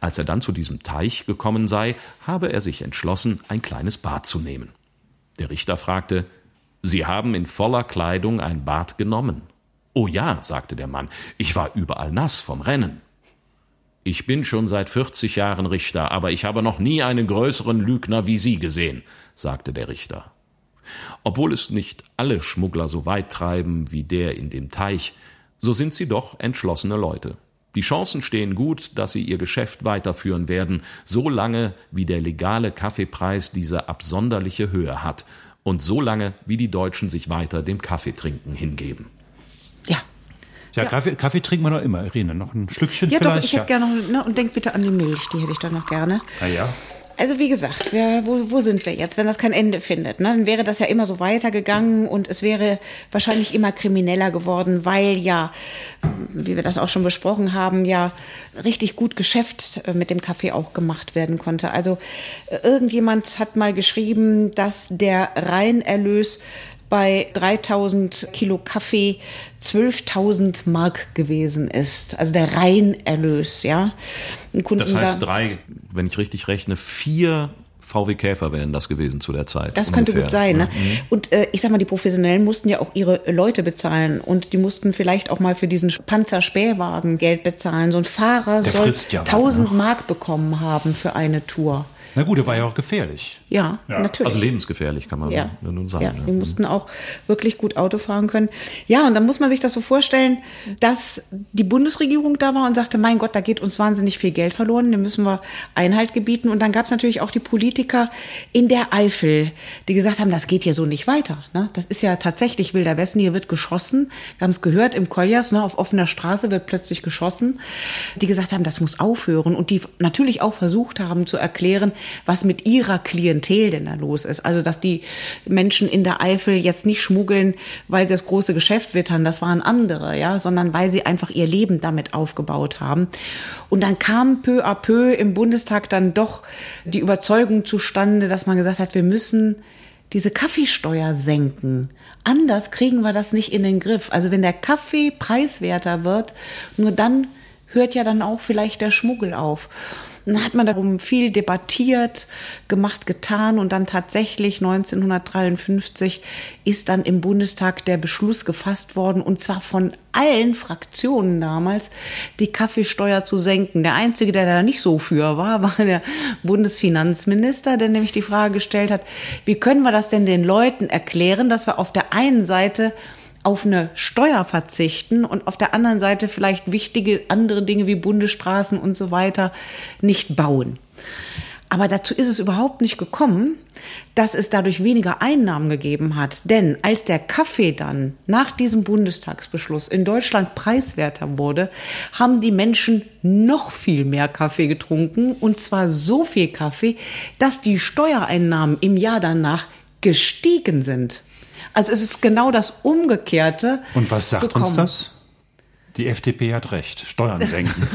Als er dann zu diesem Teich gekommen sei, habe er sich entschlossen, ein kleines Bad zu nehmen. Der Richter fragte, »Sie haben in voller Kleidung ein Bad genommen?« »Oh ja«, sagte der Mann, »ich war überall nass vom Rennen.« »Ich bin schon seit vierzig Jahren Richter, aber ich habe noch nie einen größeren Lügner wie Sie gesehen«, sagte der Richter. Obwohl es nicht alle Schmuggler so weit treiben wie der in dem Teich, so sind sie doch entschlossene Leute. Die Chancen stehen gut, dass sie ihr Geschäft weiterführen werden, so lange wie der legale Kaffeepreis diese absonderliche Höhe hat und so lange wie die Deutschen sich weiter dem Kaffeetrinken hingeben. Ja. Ja, ja. Kaffee, Kaffee trinken wir noch immer, Irene. Noch ein Schlückchen ja, vielleicht? Ja, doch, ich hätte ja. gerne noch, ne, und denk bitte an die Milch, die hätte ich dann noch gerne. Ah ja. Also wie gesagt, wir, wo, wo sind wir jetzt, wenn das kein Ende findet? Ne? Dann wäre das ja immer so weitergegangen und es wäre wahrscheinlich immer krimineller geworden, weil ja, wie wir das auch schon besprochen haben, ja richtig gut Geschäft mit dem Kaffee auch gemacht werden konnte. Also irgendjemand hat mal geschrieben, dass der Reinerlös bei dreitausend Kilo Kaffee zwölftausend Mark gewesen ist. Also der Reinerlös, ja. Kunden das heißt, da, drei, wenn ich richtig rechne, vier V W-Käfer wären das gewesen zu der Zeit. Das ungefähr. Könnte gut sein. Ne? Mhm. Und äh, ich sag mal, die Professionellen mussten ja auch ihre Leute bezahlen. Und die mussten vielleicht auch mal für diesen Panzerspähwagen Geld bezahlen. So ein Fahrer der soll ja tausend Mark bekommen haben für eine Tour. Na gut, er war ja auch gefährlich. Ja, ja, natürlich. Also lebensgefährlich kann man ja nun sagen. Ja, die ja. mussten auch wirklich gut Auto fahren können. Ja, und dann muss man sich das so vorstellen, dass die Bundesregierung da war und sagte, mein Gott, da geht uns wahnsinnig viel Geld verloren, dem müssen wir Einhalt gebieten. Und dann gab es natürlich auch die Politiker in der Eifel, die gesagt haben, das geht hier so nicht weiter. Ne? Das ist ja tatsächlich Wilder Westen, hier wird geschossen. Wir haben es gehört im Colliers, ne, auf offener Straße wird plötzlich geschossen. Die gesagt haben, das muss aufhören. Und die natürlich auch versucht haben zu erklären, was mit ihrer Klientel denn da los ist. Also, dass die Menschen in der Eifel jetzt nicht schmuggeln, weil sie das große Geschäft wittern, das waren andere, ja, sondern weil sie einfach ihr Leben damit aufgebaut haben. Und dann kam peu à peu im Bundestag dann doch die Überzeugung zustande, dass man gesagt hat, wir müssen diese Kaffeesteuer senken. Anders kriegen wir das nicht in den Griff. Also, wenn der Kaffee preiswerter wird, nur dann hört ja dann auch vielleicht der Schmuggel auf. Dann hat man darum viel debattiert, gemacht, getan und dann tatsächlich neunzehnhundertdreiundfünfzig ist dann im Bundestag der Beschluss gefasst worden und zwar von allen Fraktionen damals, die Kaffeesteuer zu senken. Der Einzige, der da nicht so für war, war der Bundesfinanzminister, der nämlich die Frage gestellt hat, wie können wir das denn den Leuten erklären, dass wir auf der einen Seite auf eine Steuer verzichten und auf der anderen Seite vielleicht wichtige andere Dinge wie Bundesstraßen und so weiter nicht bauen. Aber dazu ist es überhaupt nicht gekommen, dass es dadurch weniger Einnahmen gegeben hat. Denn als der Kaffee dann nach diesem Bundestagsbeschluss in Deutschland preiswerter wurde, haben die Menschen noch viel mehr Kaffee getrunken. Und zwar so viel Kaffee, dass die Steuereinnahmen im Jahr danach gestiegen sind. Also es ist genau das Umgekehrte. Und was sagt bekommen. uns das? Die F D P hat recht. Steuern senken.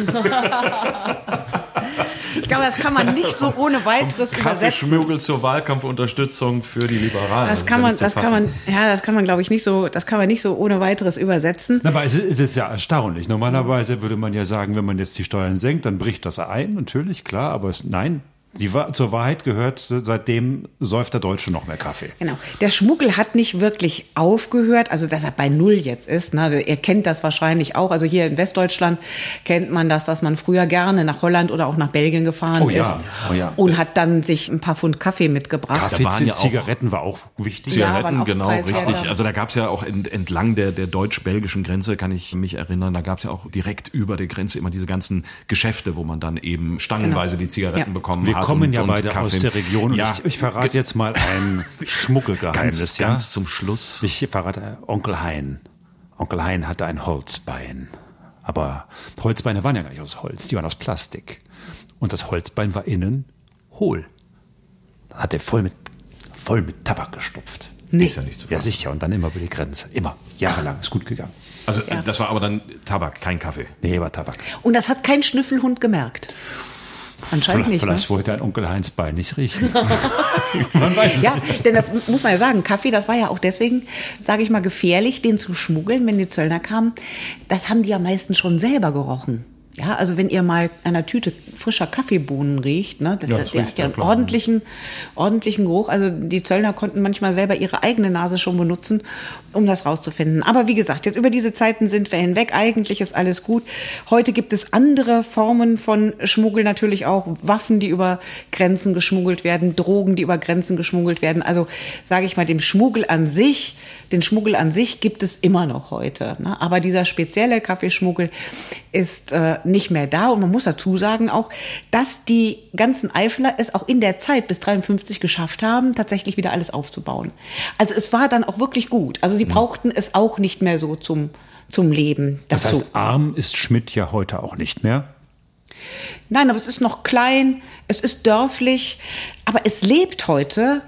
Ich glaube, das kann man nicht so ohne weiteres Kaffee übersetzen. Kaffeeschmuggel zur Wahlkampfunterstützung für die Liberalen. Das kann man, das kann man, ja, das kann man, glaube ich, nicht so, das kann man nicht so ohne weiteres übersetzen. Aber es ist ja erstaunlich. Normalerweise würde man ja sagen, wenn man jetzt die Steuern senkt, dann bricht das ein, natürlich, klar, aber es, nein. Die war, zur Wahrheit gehört, seitdem säuft der Deutsche noch mehr Kaffee. Genau. Der Schmuggel hat nicht wirklich aufgehört, also dass er bei Null jetzt ist. Ne? Ihr kennt das wahrscheinlich auch. Also hier in Westdeutschland kennt man das, dass man früher gerne nach Holland oder auch nach Belgien gefahren oh, ja. ist. Oh, ja. Und hat dann sich ein paar Pfund Kaffee mitgebracht. Kaffee, da waren ja auch, Zigaretten war auch wichtig. Zigaretten, ja, auch genau, richtig. Also da gab es ja auch entlang der, der deutsch-belgischen Grenze, kann ich mich erinnern, da gab es ja auch direkt über der Grenze immer diese ganzen Geschäfte, wo man dann eben stangenweise genau. die Zigaretten ja. bekommen hat. Wir kommen und, ja beide aus der Region. Ja. Ich, ich verrate jetzt mal ein Schmuggelgeheimnis. Ganz, ja? ganz zum Schluss. Ich verrate Onkel Hein. Onkel Hein hatte ein Holzbein. Aber Holzbeine waren ja gar nicht aus Holz, die waren aus Plastik. Und das Holzbein war innen hohl. Hat er voll mit, voll mit Tabak gestopft. Nee. Ist ja nicht so. Ja, sicher. Und dann immer über die Grenze. Immer. Jahrelang. Ist gut gegangen. Also ja. das war aber dann Tabak, kein Kaffee. Nee, war Tabak. Und das hat kein Schnüffelhund gemerkt. Anscheinend vielleicht, nicht. Vielleicht ne? wollte ein Onkel Heinz Bein nicht riechen. Man weiß es ja, nicht. Denn das muss man ja sagen, Kaffee, das war ja auch deswegen, sage ich mal, gefährlich, den zu schmuggeln, wenn die Zöllner kamen. Das haben die ja meistens schon selber gerochen. Ja, also wenn ihr mal einer Tüte frischer Kaffeebohnen riecht, ne, das, ja, das der riecht hat ja einen klar, ordentlichen, ne? ordentlichen Geruch. Also die Zöllner konnten manchmal selber ihre eigene Nase schon benutzen, um das rauszufinden. Aber wie gesagt, jetzt über diese Zeiten sind wir hinweg. Eigentlich ist alles gut. Heute gibt es andere Formen von Schmuggel, natürlich auch Waffen, die über Grenzen geschmuggelt werden, Drogen, die über Grenzen geschmuggelt werden. Also sage ich mal, dem Schmuggel an sich, den Schmuggel an sich gibt es immer noch heute. Ne? Aber dieser spezielle Kaffeeschmuggel ist äh, nicht mehr da. Und man muss dazu sagen auch, dass die ganzen Eifler es auch in der Zeit bis dreiundfünfzig geschafft haben, tatsächlich wieder alles aufzubauen. Also es war dann auch wirklich gut. Also die brauchten es auch nicht mehr so zum, zum Leben dazu. Das heißt, arm ist Schmidt ja heute auch nicht mehr. Nein, aber es ist noch klein, es ist dörflich, aber es lebt heute,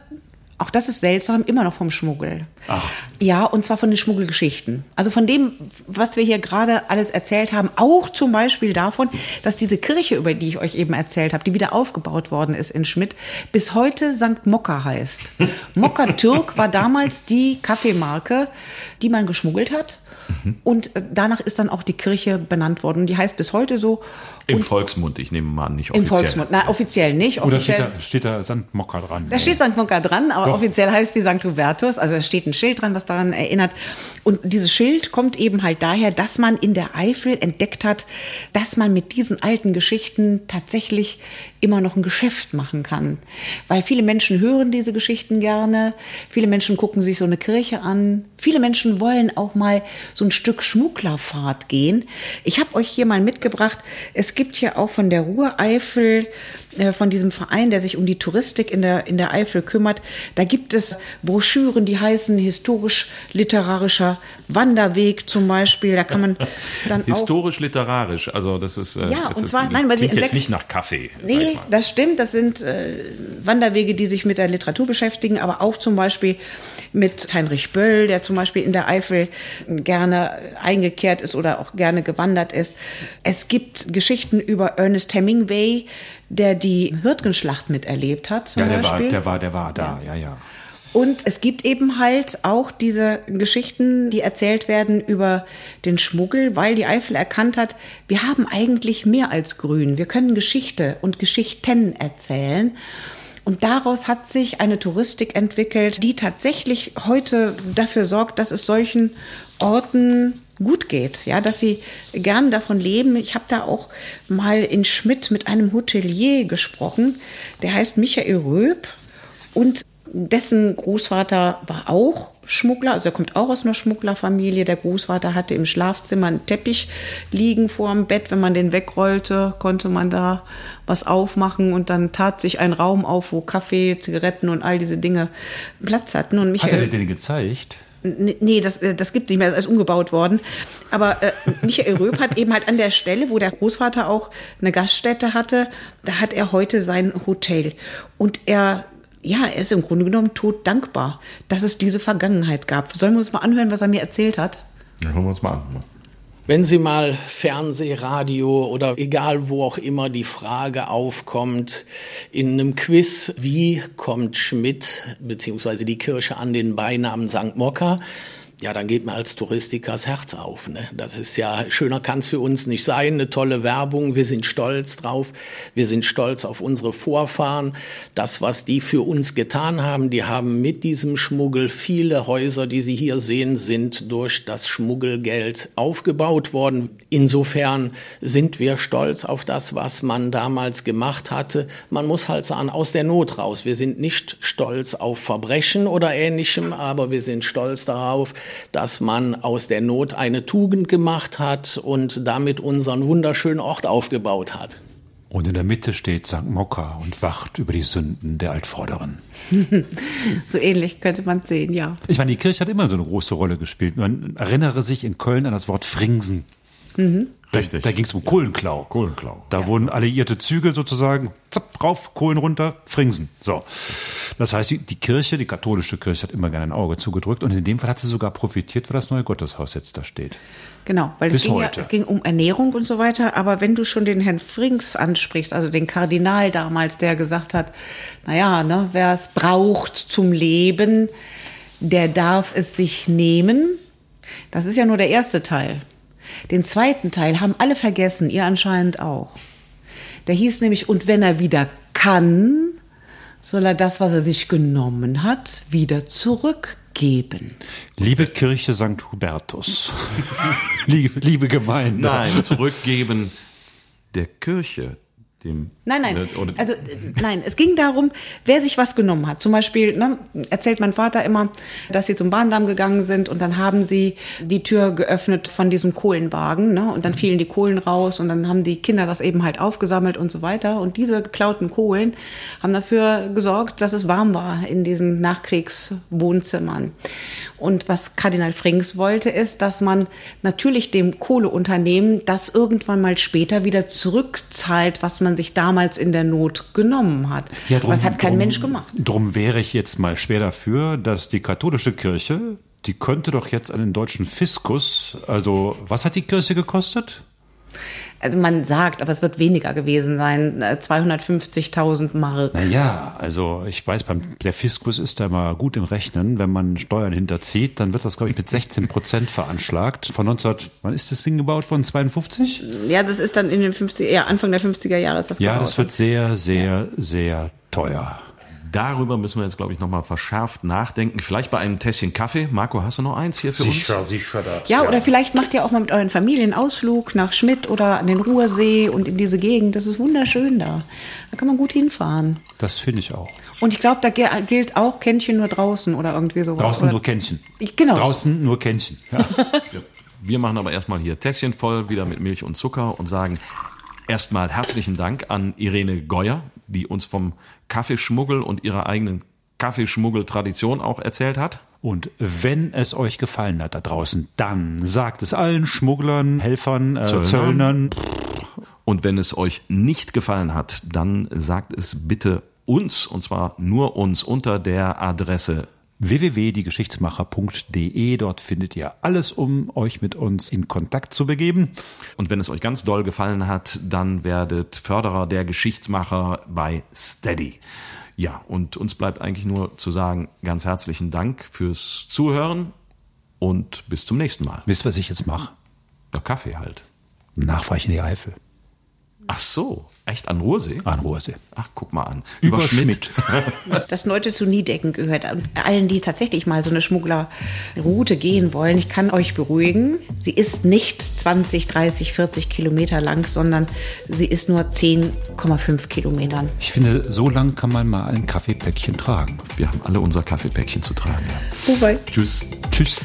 auch das ist seltsam, immer noch vom Schmuggel. Ach. Ja, und zwar von den Schmuggelgeschichten. Also von dem, was wir hier gerade alles erzählt haben, auch zum Beispiel davon, dass diese Kirche, über die ich euch eben erzählt habe, die wieder aufgebaut worden ist in Schmidt, bis heute Sankt Mokka heißt. Mokka Türk war damals die Kaffeemarke, die man geschmuggelt hat. Mhm. Und danach ist dann auch die Kirche benannt worden. Die heißt bis heute so. Im und Volksmund, ich nehme mal an, nicht offiziell. Im Volksmund, nein, offiziell nicht. Offiziell. Oder steht da, steht da Sankt Mokka dran? Da steht Sankt Mokka dran, aber Doch. offiziell heißt die Sankt Hubertus. Also da steht ein Schild dran, was daran erinnert. Und dieses Schild kommt eben halt daher, dass man in der Eifel entdeckt hat, dass man mit diesen alten Geschichten tatsächlich immer noch ein Geschäft machen kann. Weil viele Menschen hören diese Geschichten gerne, viele Menschen gucken sich so eine Kirche an, viele Menschen wollen auch mal so ein Stück Schmugglerfahrt gehen. Ich habe euch hier mal mitgebracht, es gibt hier auch von der Rureifel, äh, von diesem Verein, der sich um die Touristik in der, in der Eifel kümmert, da gibt es Broschüren, die heißen historisch-literarischer Wanderweg zum Beispiel, da kann man dann historisch-literarisch, also das ist... Äh, ja, das und ist, zwar, nein, weil sie entdeckt, jetzt nicht nach Kaffee. Nee, das stimmt, das sind äh, Wanderwege, die sich mit der Literatur beschäftigen, aber auch zum Beispiel mit Heinrich Böll, der zum Beispiel in der Eifel gerne eingekehrt ist oder auch gerne gewandert ist. Es gibt Geschichten über Ernest Hemingway, der die Hürtgenschlacht miterlebt hat zum ja, der Beispiel. War, der war, der war da, ja, ja. ja. Und es gibt eben halt auch diese Geschichten, die erzählt werden über den Schmuggel, weil die Eifel erkannt hat, wir haben eigentlich mehr als Grün. Wir können Geschichte und Geschichten erzählen. Und daraus hat sich eine Touristik entwickelt, die tatsächlich heute dafür sorgt, dass es solchen Orten gut geht, ja, dass sie gern davon leben. Ich habe da auch mal in Schmidt mit einem Hotelier gesprochen, der heißt Michael Röb und dessen Großvater war auch Schmuggler, also er kommt auch aus einer Schmugglerfamilie. Der Großvater hatte im Schlafzimmer einen Teppich liegen vor dem Bett. Wenn man den wegrollte, konnte man da was aufmachen und dann tat sich ein Raum auf, wo Kaffee, Zigaretten und all diese Dinge Platz hatten. Und Michael, hat er dir den gezeigt? Nee, das, das gibt es nicht mehr, das ist umgebaut worden. Aber äh, Michael Röb hat eben halt an der Stelle, wo der Großvater auch eine Gaststätte hatte, da hat er heute sein Hotel. Und er... Ja, er ist im Grunde genommen tot dankbar, dass es diese Vergangenheit gab. Sollen wir uns mal anhören, was er mir erzählt hat? Ja, hören wir uns mal an. Wenn Sie mal Fernseh, Radio oder egal wo auch immer die Frage aufkommt, in einem Quiz, wie kommt Schmidt bzw. die Kirche an den Beinamen Sankt Mokka? Ja, dann geht mir als Touristiker das Herz auf. Ne? Das ist ja, schöner kann es für uns nicht sein, eine tolle Werbung. Wir sind stolz drauf, wir sind stolz auf unsere Vorfahren. Das, was die für uns getan haben, die haben mit diesem Schmuggel, viele Häuser, die Sie hier sehen, sind durch das Schmuggelgeld aufgebaut worden. Insofern sind wir stolz auf das, was man damals gemacht hatte. Man muss halt sagen, aus der Not raus. Wir sind nicht stolz auf Verbrechen oder Ähnlichem, aber wir sind stolz darauf, dass man aus der Not eine Tugend gemacht hat und damit unseren wunderschönen Ort aufgebaut hat. Und in der Mitte steht Sankt Mokka und wacht über die Sünden der Altvorderen. So ähnlich könnte man es sehen, ja. Ich meine, die Kirche hat immer so eine große Rolle gespielt. Man erinnere sich in Köln an das Wort Fringsen. Mhm. Richtig. Da, da ging es um Kohlenklau. Kohlenklau. Da ja. wurden alliierte Züge sozusagen, zapp, rauf, Kohlen runter, Fringsen. So. Das heißt, die, die Kirche, die katholische Kirche hat immer gerne ein Auge zugedrückt und in dem Fall hat sie sogar profitiert, weil das neue Gotteshaus jetzt da steht. Genau, weil es ging, ja, es ging um Ernährung und so weiter, aber wenn du schon den Herrn Frings ansprichst, also den Kardinal damals, der gesagt hat, naja, ne, wer es braucht zum Leben, der darf es sich nehmen. Das ist ja nur der erste Teil. Den zweiten Teil haben alle vergessen, ihr anscheinend auch. Der hieß nämlich, und wenn er wieder kann, soll er das, was er sich genommen hat, wieder zurückgeben. Liebe Kirche Sankt Hubertus, liebe, liebe Gemeinde. Nein, zurückgeben der Kirche Dem, nein, nein. Oder, also nein, es ging darum, wer sich was genommen hat. Zum Beispiel, ne, erzählt mein Vater immer, dass sie zum Bahndamm gegangen sind und dann haben sie die Tür geöffnet von diesem Kohlenwagen, ne, und dann fielen die Kohlen raus und dann haben die Kinder das eben halt aufgesammelt und so weiter. Und diese geklauten Kohlen haben dafür gesorgt, dass es warm war in diesen Nachkriegswohnzimmern. Und was Kardinal Frings wollte, ist, dass man natürlich dem Kohleunternehmen das irgendwann mal später wieder zurückzahlt, was man sich damals in der Not genommen hat. Ja, drum, Aber das hat kein drum, Mensch gemacht. Drum wäre ich jetzt mal schwer dafür, dass die katholische Kirche, die könnte doch jetzt an den deutschen Fiskus, also was hat die Kirche gekostet? Also man sagt, aber es wird weniger gewesen sein, zweihundertfünfzigtausend Mark. Naja, also ich weiß, beim, der Fiskus ist da mal gut im Rechnen. Wenn man Steuern hinterzieht, dann wird das, glaube ich, mit sechzehn Prozent veranschlagt. Von neunzehn, wann ist das Ding gebaut worden? zweiundfünfzig? Ja, das ist dann in den fünfziger, eher Anfang der fünfziger Jahre ist das gebaut. Ja, das wird sehr, sehr, sehr teuer. Darüber müssen wir jetzt, glaube ich, nochmal verschärft nachdenken. Vielleicht bei einem Tässchen Kaffee. Marco, hast du noch eins hier für sicher, uns? Sicher, sicher. Ja, oder vielleicht macht ihr auch mal mit euren Familien Ausflug nach Schmidt oder an den Rursee und in diese Gegend. Das ist wunderschön da. Da kann man gut hinfahren. Das finde ich auch. Und ich glaube, da gilt auch Kännchen nur draußen oder irgendwie sowas. Draußen oder? Nur Kännchen. Ich, genau. Draußen nur Kännchen. Ja. Wir machen aber erstmal hier Tässchen voll, wieder mit Milch und Zucker und sagen erstmal herzlichen Dank an Irene Geuer, die uns vom Kaffeeschmuggel und ihrer eigenen Kaffeeschmuggel-Tradition auch erzählt hat. Und wenn es euch gefallen hat da draußen, dann sagt es allen Schmugglern, Helfern, äh, Zöllnern. Zöllnern. Und wenn es euch nicht gefallen hat, dann sagt es bitte uns, und zwar nur uns, unter der Adresse w w w punkt die geschichtsmacher punkt de. Dort findet ihr alles, um euch mit uns in Kontakt zu begeben. Und wenn es euch ganz doll gefallen hat, dann werdet Förderer der Geschichtsmacher bei Steady. Ja, und uns bleibt eigentlich nur zu sagen, ganz herzlichen Dank fürs Zuhören und bis zum nächsten Mal. Wisst ihr, was ich jetzt mache? Der Kaffee halt. Nachweichen in die Eifel. Ach so, echt an Rursee? An Rursee. Ach, guck mal an. Über, Über Schmidt. Schmidt. Das Leute zu Niedecken gehört. Und allen, die tatsächlich mal so eine Schmugglerroute gehen wollen, ich kann euch beruhigen, sie ist nicht zwanzig, dreißig, vierzig Kilometer lang, sondern sie ist nur zehn Komma fünf Kilometern. Ich finde, so lang kann man mal ein Kaffeepäckchen tragen. Wir haben alle unser Kaffeepäckchen zu tragen. Ja. Wobei. Tschüss. Tschüss.